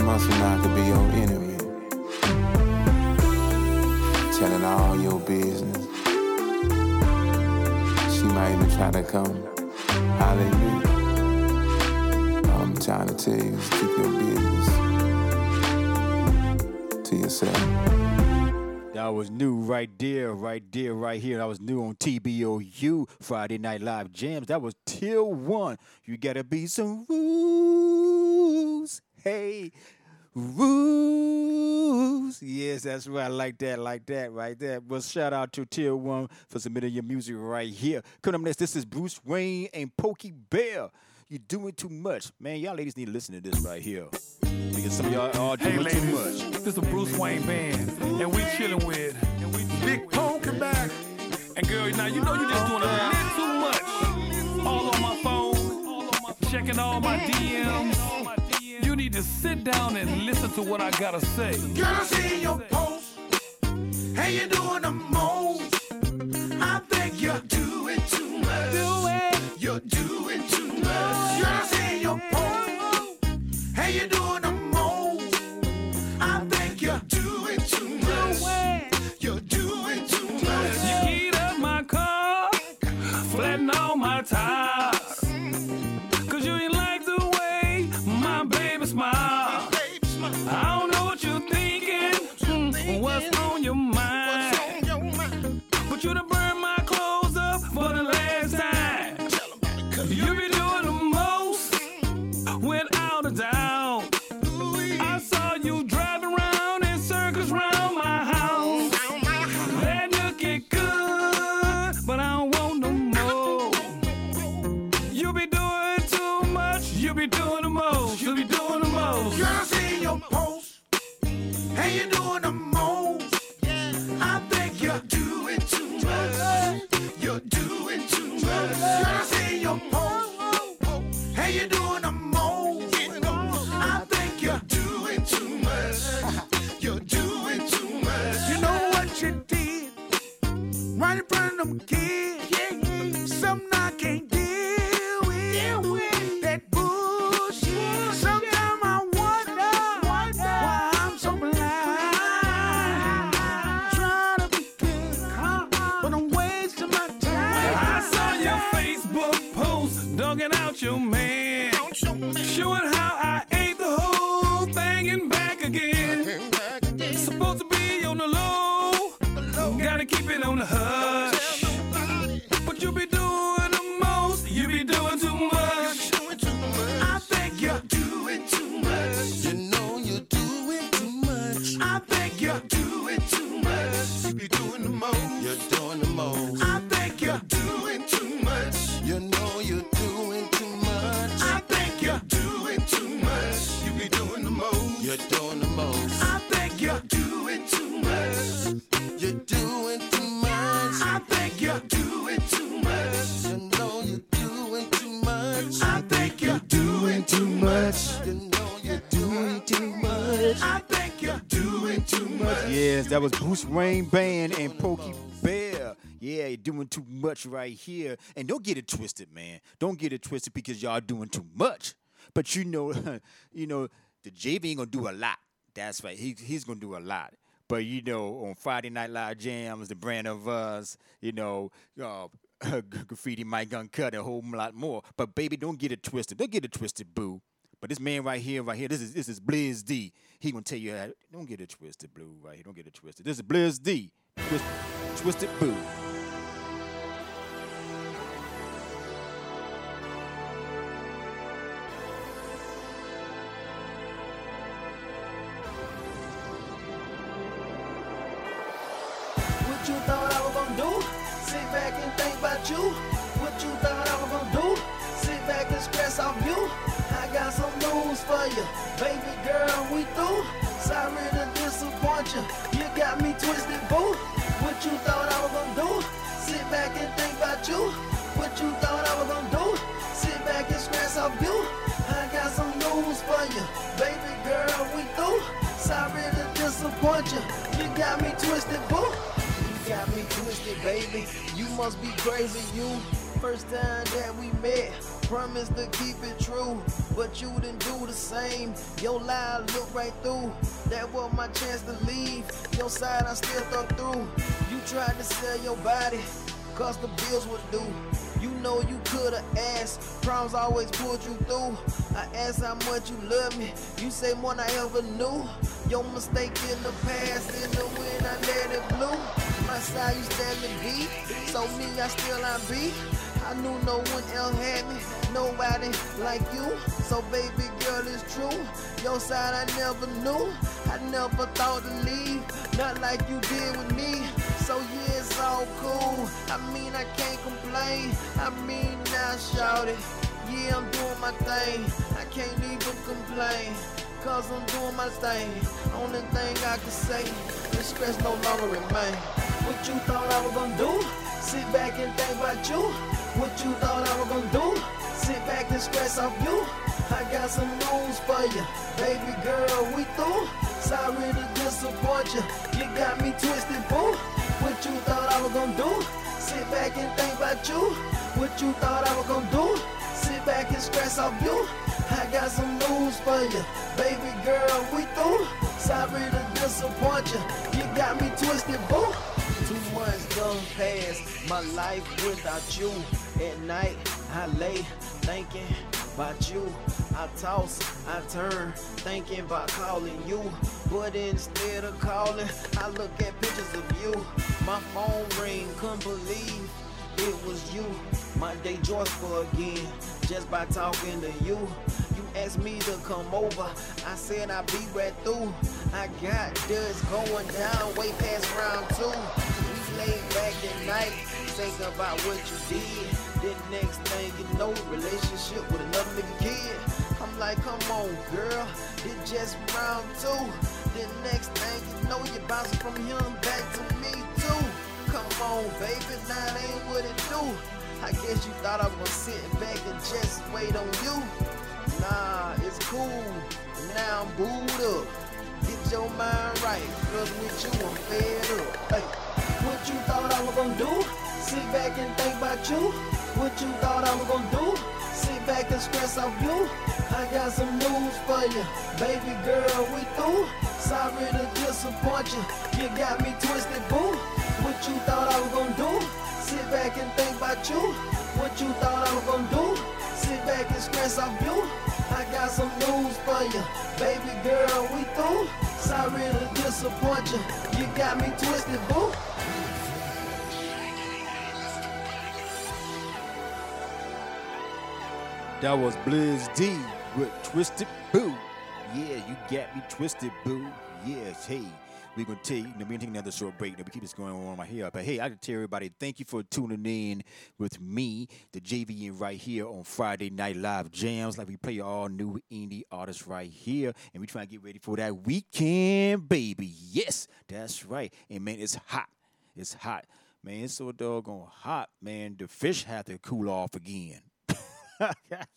Months from now could be your enemy, telling all your business. She might even try to come holler at me. All I'm trying to tell you is keep your business to yourself. That was new right here. That was new on TBOU Friday Night Live Jams. That was Till One. You gotta be some rules. Hey, rules. Yes, that's right. Like that, right there. Well, shout out to Tier 1 for submitting your music right here. Coming up next, this is Bruce Wayne and Pokey Bear. You're doing too much. Man, y'all ladies need to listen to this right here. Because some of y'all are doing too much. This is Bruce Wayne Band, and we chilling with Big Pokey Bear. And girl, now you know you just doing a little too much. All on my phone, checking all my DMs. You need to sit down and listen to what I gotta say. Girl, I see your post. Hey, you're doing the most. I think you're doing too much. You're doing too much. Girl, I see your post. Hey, you're doing the most. I think you're doing too much. You're doing too much. You heat up my car, flatten all my tires. I don't know what you're thinking. What's on your mind? But you done burned my clothes up for the last time. You be doing the most without a doubt. I saw you driving around in circles around my house. That look it good, but I don't want no more. You be doing too much. You be doing the most. You be doing the most. Post. Hey, you're doing the most. I think you're doing too much. You're doing too much. Girl, I see your post. Hey, you're doing the most. I think you're doing too much. You're doing too much. You know what you did? Right in front of them kids. Something I can't deal with. That bullshit. Dogging out your man, showing how I ate the whole thing and back again. Supposed to be on the low, gotta keep it on the hush. But you be doing the most, you be doing too much. I think you're doing too much. You know you're doing too much. I think you're doing too much. You be doing the most, you're doing the most. I think you're doing too much. You know you're doing too much. I think you're doing too much. You be doing the most. You're doing the most. I think you're doing too much. You're doing too much. I think you're doing too much. You know you're doing too much. I think you're doing too much. You know you're doing too much. I think you're doing too much. Yes, that was Bruce Wayne Band and Pokey Bear. Yeah, you're doing too much right here. And don't get it twisted, man. Don't get it twisted because y'all doing too much. But you know, the JV ain't going to do a lot. That's right. He's going to do a lot. But, you know, on Friday Night Live Jams, the Brand of Us, you know, Graffiti Mike Gun Cut, a whole lot more. But baby, don't get it twisted. Don't get it twisted, boo. But this man right here, this is Blizz D. He gonna tell you, don't get it twisted, blue, right here. Don't get it twisted. This is Blizz D. Twisted Boo. What you thought I was gonna do? Sit back and think about you. What you thought I was gonna do? Sit back and stress off you. I got some news for you, baby girl. We through. Sorry to disappoint you. You got me twisted, boo. What you thought I was gonna do? Sit back and think about you. What you thought I was gonna do? Sit back and stress off you. I got some news for you, baby girl. We through. Sorry to disappoint you. You got me twisted, boo. Got me twisted, baby. You must be crazy, you. First time that we met, promised to keep it true, but you didn't do the same. Your lie looked right through. That was my chance to leave. Your side I still thought through. You tried to sell your body, cause the bills would do. You know you coulda asked. Problems always pulled you through. I asked how much you love me. You say more than I ever knew. Your mistake in the past, in the wind I let it blew. My side, you standing deep, so me, I still I'm beat. I knew no one else had me, nobody like you. So baby girl, it's true, your side I never knew. I never thought to leave, not like you did with me. So yeah, it's all cool, I mean I can't complain. I mean now shout it, yeah I'm doing my thing. I can't even complain, cause I'm doing my thing. Only thing I can say, this stress no longer remain. What you thought I was gonna do? Sit back and think about you. What you thought I was gonna do? Sit back and stress off you. I got some news for you, baby girl, we through. Sorry to disappoint you, you got me twisted, boo. What you thought I was gonna do? Sit back and think about you. What you thought I was gonna do? Sit back and stress off you. I got some news for you, baby girl, we through. Sorry to disappoint you, you got me twisted, boo. 2 months done past, my life without you. At night, I lay thinking about you. I toss, I turn, thinking about calling you. But instead of calling, I look at pictures of you. My phone ring, couldn't believe it was you. My day joyful again, just by talking to you. You asked me to come over, I said I'd be right through. I got this going down, way past round 2. We laid back at night, think about what you did. Then next thing you know, relationship with another nigga kid. I'm like, come on girl, it's just round 2. Then next thing you know, you're bouncing from him back to me too. Come on baby, now that ain't what it do. I guess you thought I was gonna sit back and just wait on you. Nah, it's cool, now I'm booed up. Get your mind right, cause with you I'm fed up. Hey, what you thought I was gonna do? Sit back and think about you. What you thought I was gonna do? Sit back and stress off you. I got some news for you, baby girl, we through. Sorry to disappoint you, you got me twisted, boo. What you thought I was gonna do? Sit back and think about you. What you thought I was gonna do? Sit back and stress off you. I got some news for you, baby girl, we through. Sorry to disappoint you, you got me twisted, boo. That was Blizz D with Twisted Boo. Yeah, you got me twisted, boo. Yes, hey. We're going to take, we're gonna take another short break. We keep this going on right here. But hey, I can tell everybody, thank you for tuning in with me, the JVN, right here on Friday Night Live Jams. Like, we play all new indie artists right here. And we trying to get ready for that weekend, baby. Yes, that's right. And, man, it's hot. It's hot. Man, it's so doggone hot, man. The fish have to cool off again.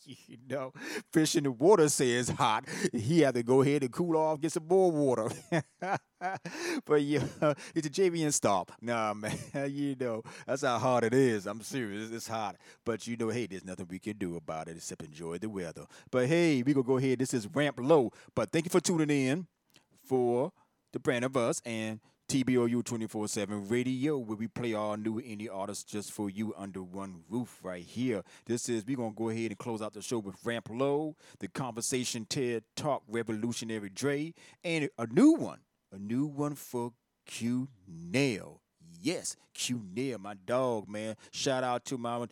You know, fish in the water says hot. He had to go ahead and cool off, get some more water. But yeah, it's a JVN stop. Nah, man, you know, that's how hard it is. I'm serious, it's hot. But you know, hey, there's nothing we can do about it except enjoy the weather. But hey, we gonna go ahead. This is Ramp Lo. But thank you for tuning in for the Brand of Us and TBOU 24/7 Radio, where we play all new indie artists just for you under one roof right here. This is, we're going to go ahead and close out the show with Ramp Lo, The Conversation, TED Talk, Revolutionary Dre, and a new one for Q-Nel. Yes, Q-Nel, my dog, man. Shout out to my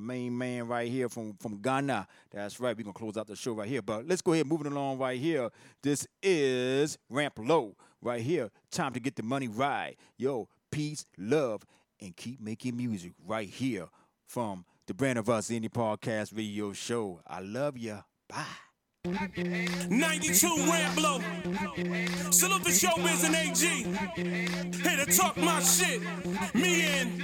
main man right here from Ghana. That's right. We're going to close out the show right here. But let's go ahead, moving along right here. This is Ramp Lo right here. Time to get the money right. Yo, peace, love, and keep making music right here from the Brand of Us Indie Podcast Radio Show. I love ya. Bye. 92 Ramp Lo. Salute the Showbiz and AG. Here to talk my shit. Me and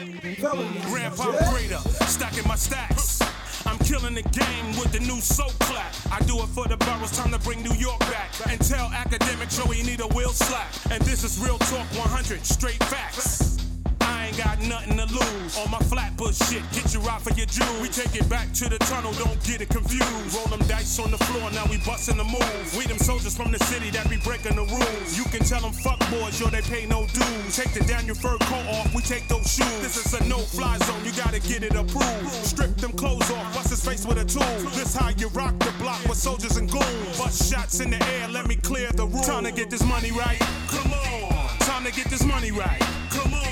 Grandpa Crater. Stacking my stacks. I'm killing the game with the new soap clap. I do it for the boroughs, time to bring New York back. And tell academic show he need a wheel slap. And this is Real Talk 100, straight facts. I ain't got nothing to lose. All my Flatbush shit, get you right for your jewels. We take it back to the tunnel, don't get it confused. Roll them dice on the floor, now we bustin' the moves. We them soldiers from the city that be breaking the rules. You can tell them fuck boys, yo, they pay no dues. Take the Daniel fur coat off, we take those shoes. This is a no-fly zone, you gotta get it approved. Strip them clothes off, bust his face with a tool. This how you rock the block with soldiers and goons. Bust shots in the air, let me clear the room. Time to get this money right, come on. Time to get this money right, come on.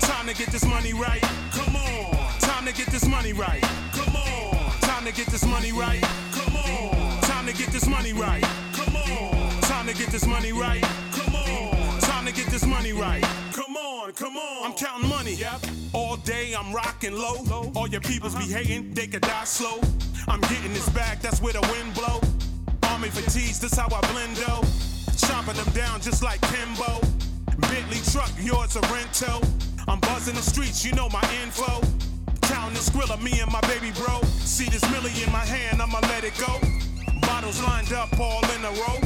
Time to get this money right, come on. Time to get this money right, come on. Time to get this money right, come on. Time to get this money right, come on. Time to get this money right, come on. Time to get this money right, come on, come on. I'm counting money, yep. All day I'm rocking low. All your peoples be hating, they could die slow. I'm getting this bag, that's where the wind blow. Army fatigues, this how I blend though. Chopping them down just like Kimbo. Bentley truck, yours a rental. I'm buzzing the streets, you know my info. Counting the squilla, me and my baby bro. See this millie in my hand, I'ma let it go. Bottles lined up all in a row.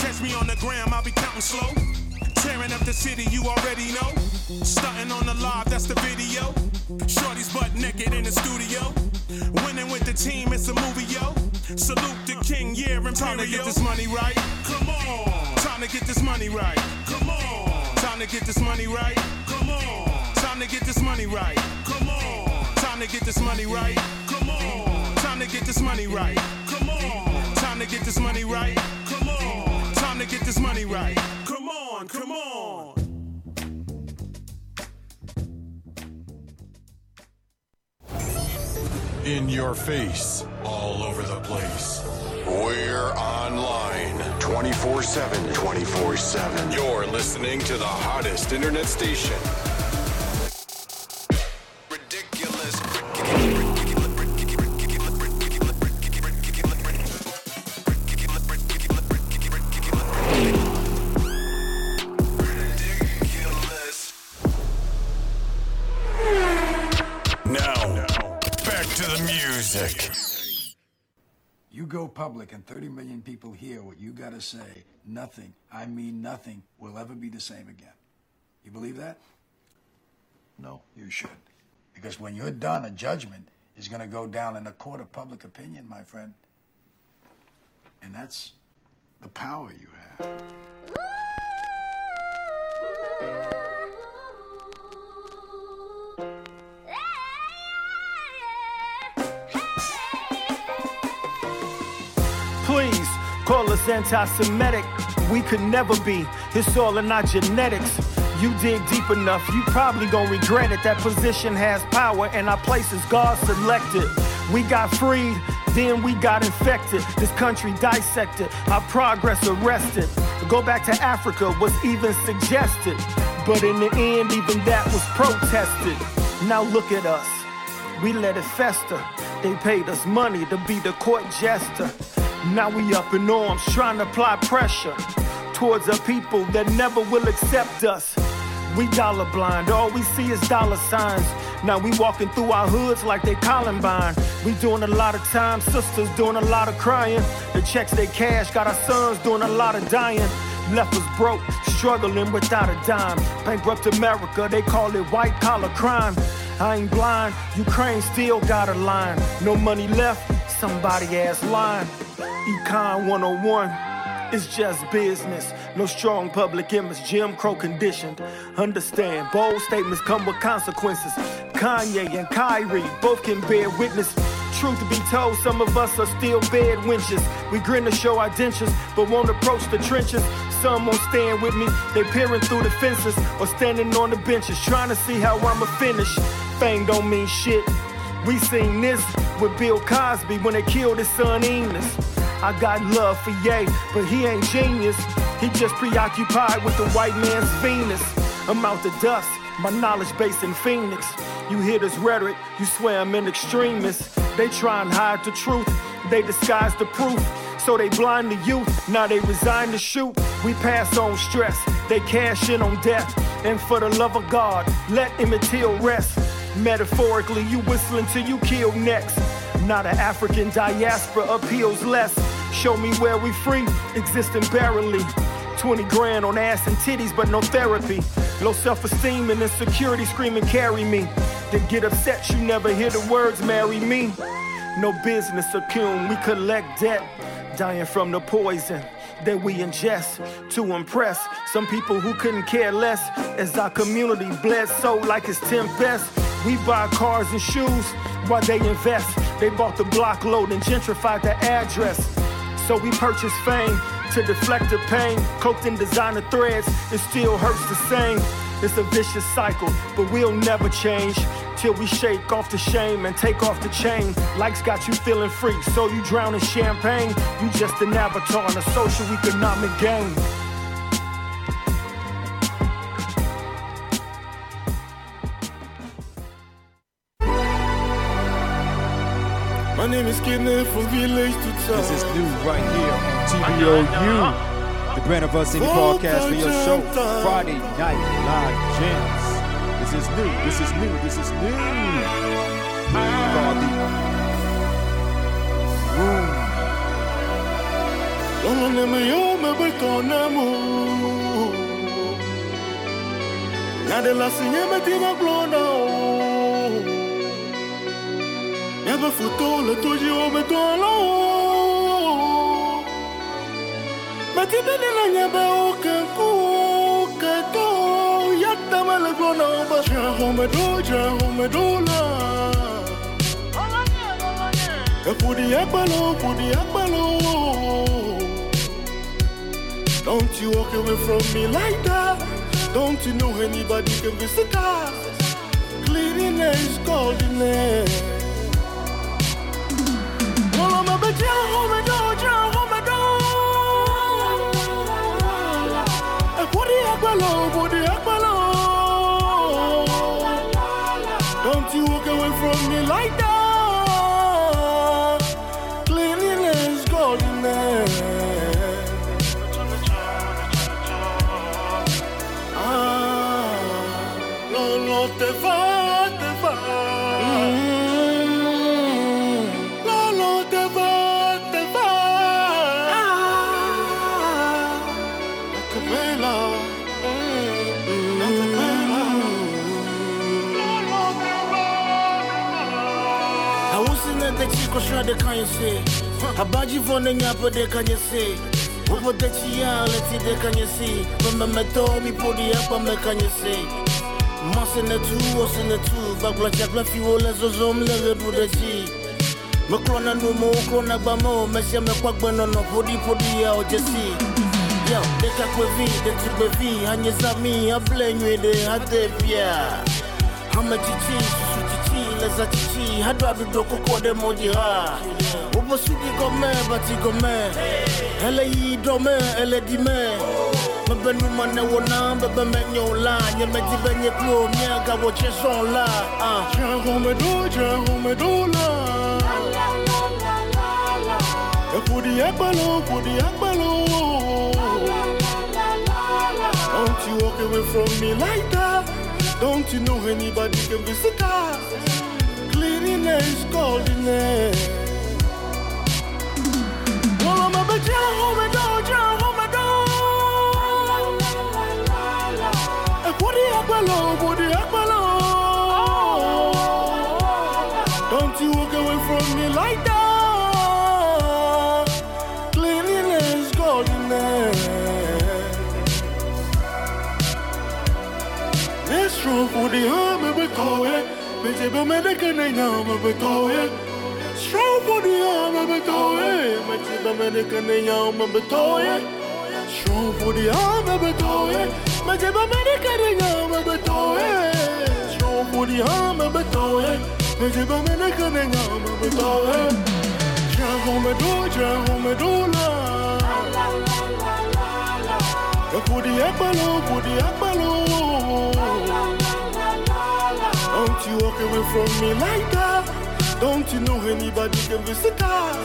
Catch me on the gram, I'll be counting slow. Tearing up the city, you already know. Stunting on the live, that's the video. Shorty's butt naked in the studio. Winning with the team, it's a movie, yo. Salute the king, yeah, Imperial. Time to get this money right, come on. Time to get this money right, come on. Time to get this money right, come on. Time to get this money right, come on. Time to get this money right, come on. Time to get this money right, come on. Time to get this money right, come on. Time to get this money right, come on, come on. In your face, all over the place. We're online 24/7. You're listening to the hottest internet station. You go public and 30 million people hear what you gotta say. Nothing, I mean nothing, will ever be the same again. You believe that? No, you should. Because when you're done, a judgment is gonna go down in the court of public opinion, my friend. And that's the power you have. Please, call us anti-Semitic. We could never be. It's all in our genetics. You dig deep enough, you probably gon' regret it. That position has power and our place is God selected. We got freed, then we got infected. This country dissected, our progress arrested. Go back to Africa was even suggested. But in the end, even that was protested. Now look at us, we let it fester. They paid us money to be the court jester. Now we up in arms trying to apply pressure towards a people that never will accept us. We dollar blind, all we see is dollar signs. Now we walking through our hoods like they Columbine. We doing a lot of time, sisters doing a lot of crying. The checks they cash got our sons doing a lot of dying. Left us broke, struggling without a dime. Bankrupt America, they call it white collar crime. I ain't blind, Ukraine still got a line. No money left, somebody ass lying. Econ 101, it's just business. No strong public image, Jim Crow conditioned. Understand, bold statements come with consequences. Kanye and Kyrie both can bear witness. Truth to be told, some of us are still bed wenches. We grin to show our dentures, but won't approach the trenches. Some won't stand with me, they peering through the fences or standing on the benches, trying to see how I'ma finish. Fame don't mean shit. We seen this with Bill Cosby when they killed his son Enos. I got love for Ye, but he ain't genius. He just preoccupied with the white man's Venus. I'm out to dust, my knowledge base in Phoenix. You hear this rhetoric, you swear I'm an extremist. They try and hide the truth, they disguise the proof. So they blind the youth, now they resign to shoot. We pass on stress, they cash in on death. And for the love of God, let Emmett Till rest. Metaphorically, you whistling till you kill next. Not an African diaspora appeals less. Show me where we free, existing barely. 20 grand on ass and titties, but no therapy. Low self-esteem and insecurity screaming, carry me. Then get upset, you never hear the words, marry me. No business accumulate, we collect debt. Dying from the poison that we ingest to impress some people who couldn't care less. As our community bled so like it's 10th best. We buy cars and shoes while they invest. They bought the block load and gentrified the address. So we purchase fame to deflect the pain. Cloaked in designer threads, it still hurts the same. It's a vicious cycle, but we'll never change till we shake off the shame and take off the chain. Likes got you feeling free, so you drown in champagne. You just an avatar in a social economic game. My name is Q-Nel from Village to Town. This is new right here on TBOU, the Brand of Us in the podcast radio show, Friday night live jams. This is new, this is new, this is new. Never photo le toujours me dans l'eau. Mais tu n'es là, n'y a aucun coup que toi. Y'a ta malle qu'on en bas. J'ai un homme là. Que pour dire ballot. Don't you walk away from me like that. Don't you know anybody can visit us? Cleanliness, godliness. Don't you walk away from me like that. Cleanliness, godliness. Ah, no, te va. Koshada can you say? Abaji von Napa de can you say? What the chia let's see they can you see? Remember Tommy Pody up on the can you say? Mass in the two was in the two, but black fuel as a zoom level for the tea. Macrona no more, Crona Bamo, Messia Maquaban on Pody Podia or Jessie. Yo, the Kakwevi, the Tibevi, and Yasami, I'm playing with the Hatepia. How much it is? Zatichi, had rather do cocoa de Modira. What was you come, but you come, L.A. Domer, L.A.D. Man. My Benman, no one, but the men your line, you met the Benya Club, Yaka watches on la. Ah, Jahomedola. Put the apple. Don't you walk away from me like that? Don't you know anybody can visit us? Cleanliness, godliness. Follow my baby, home and door. And put it up below. Don't you walk away from me like that. Cleanliness, godliness. True for the army, we call it. Visible medical, they know we call it. True for the army, we call it. Visible medical, they know we call it. True for the army, we call it. Visible medical, they know we call it. True for the army, we call it. Visible medical, they know we call it. Try home, do la. La la la la. For the apple, for the apple. Don't you walk away from me like that? Don't you know anybody can visit us?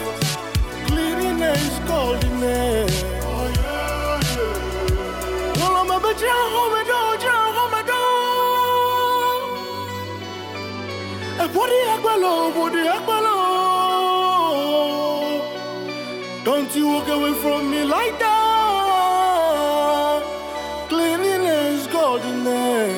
Cleaning is calling it. Oh yeah, yeah. Well, I'm a bit young, home a door. And for the aqualo, don't you walk away from me like that? Cleaning is calling it.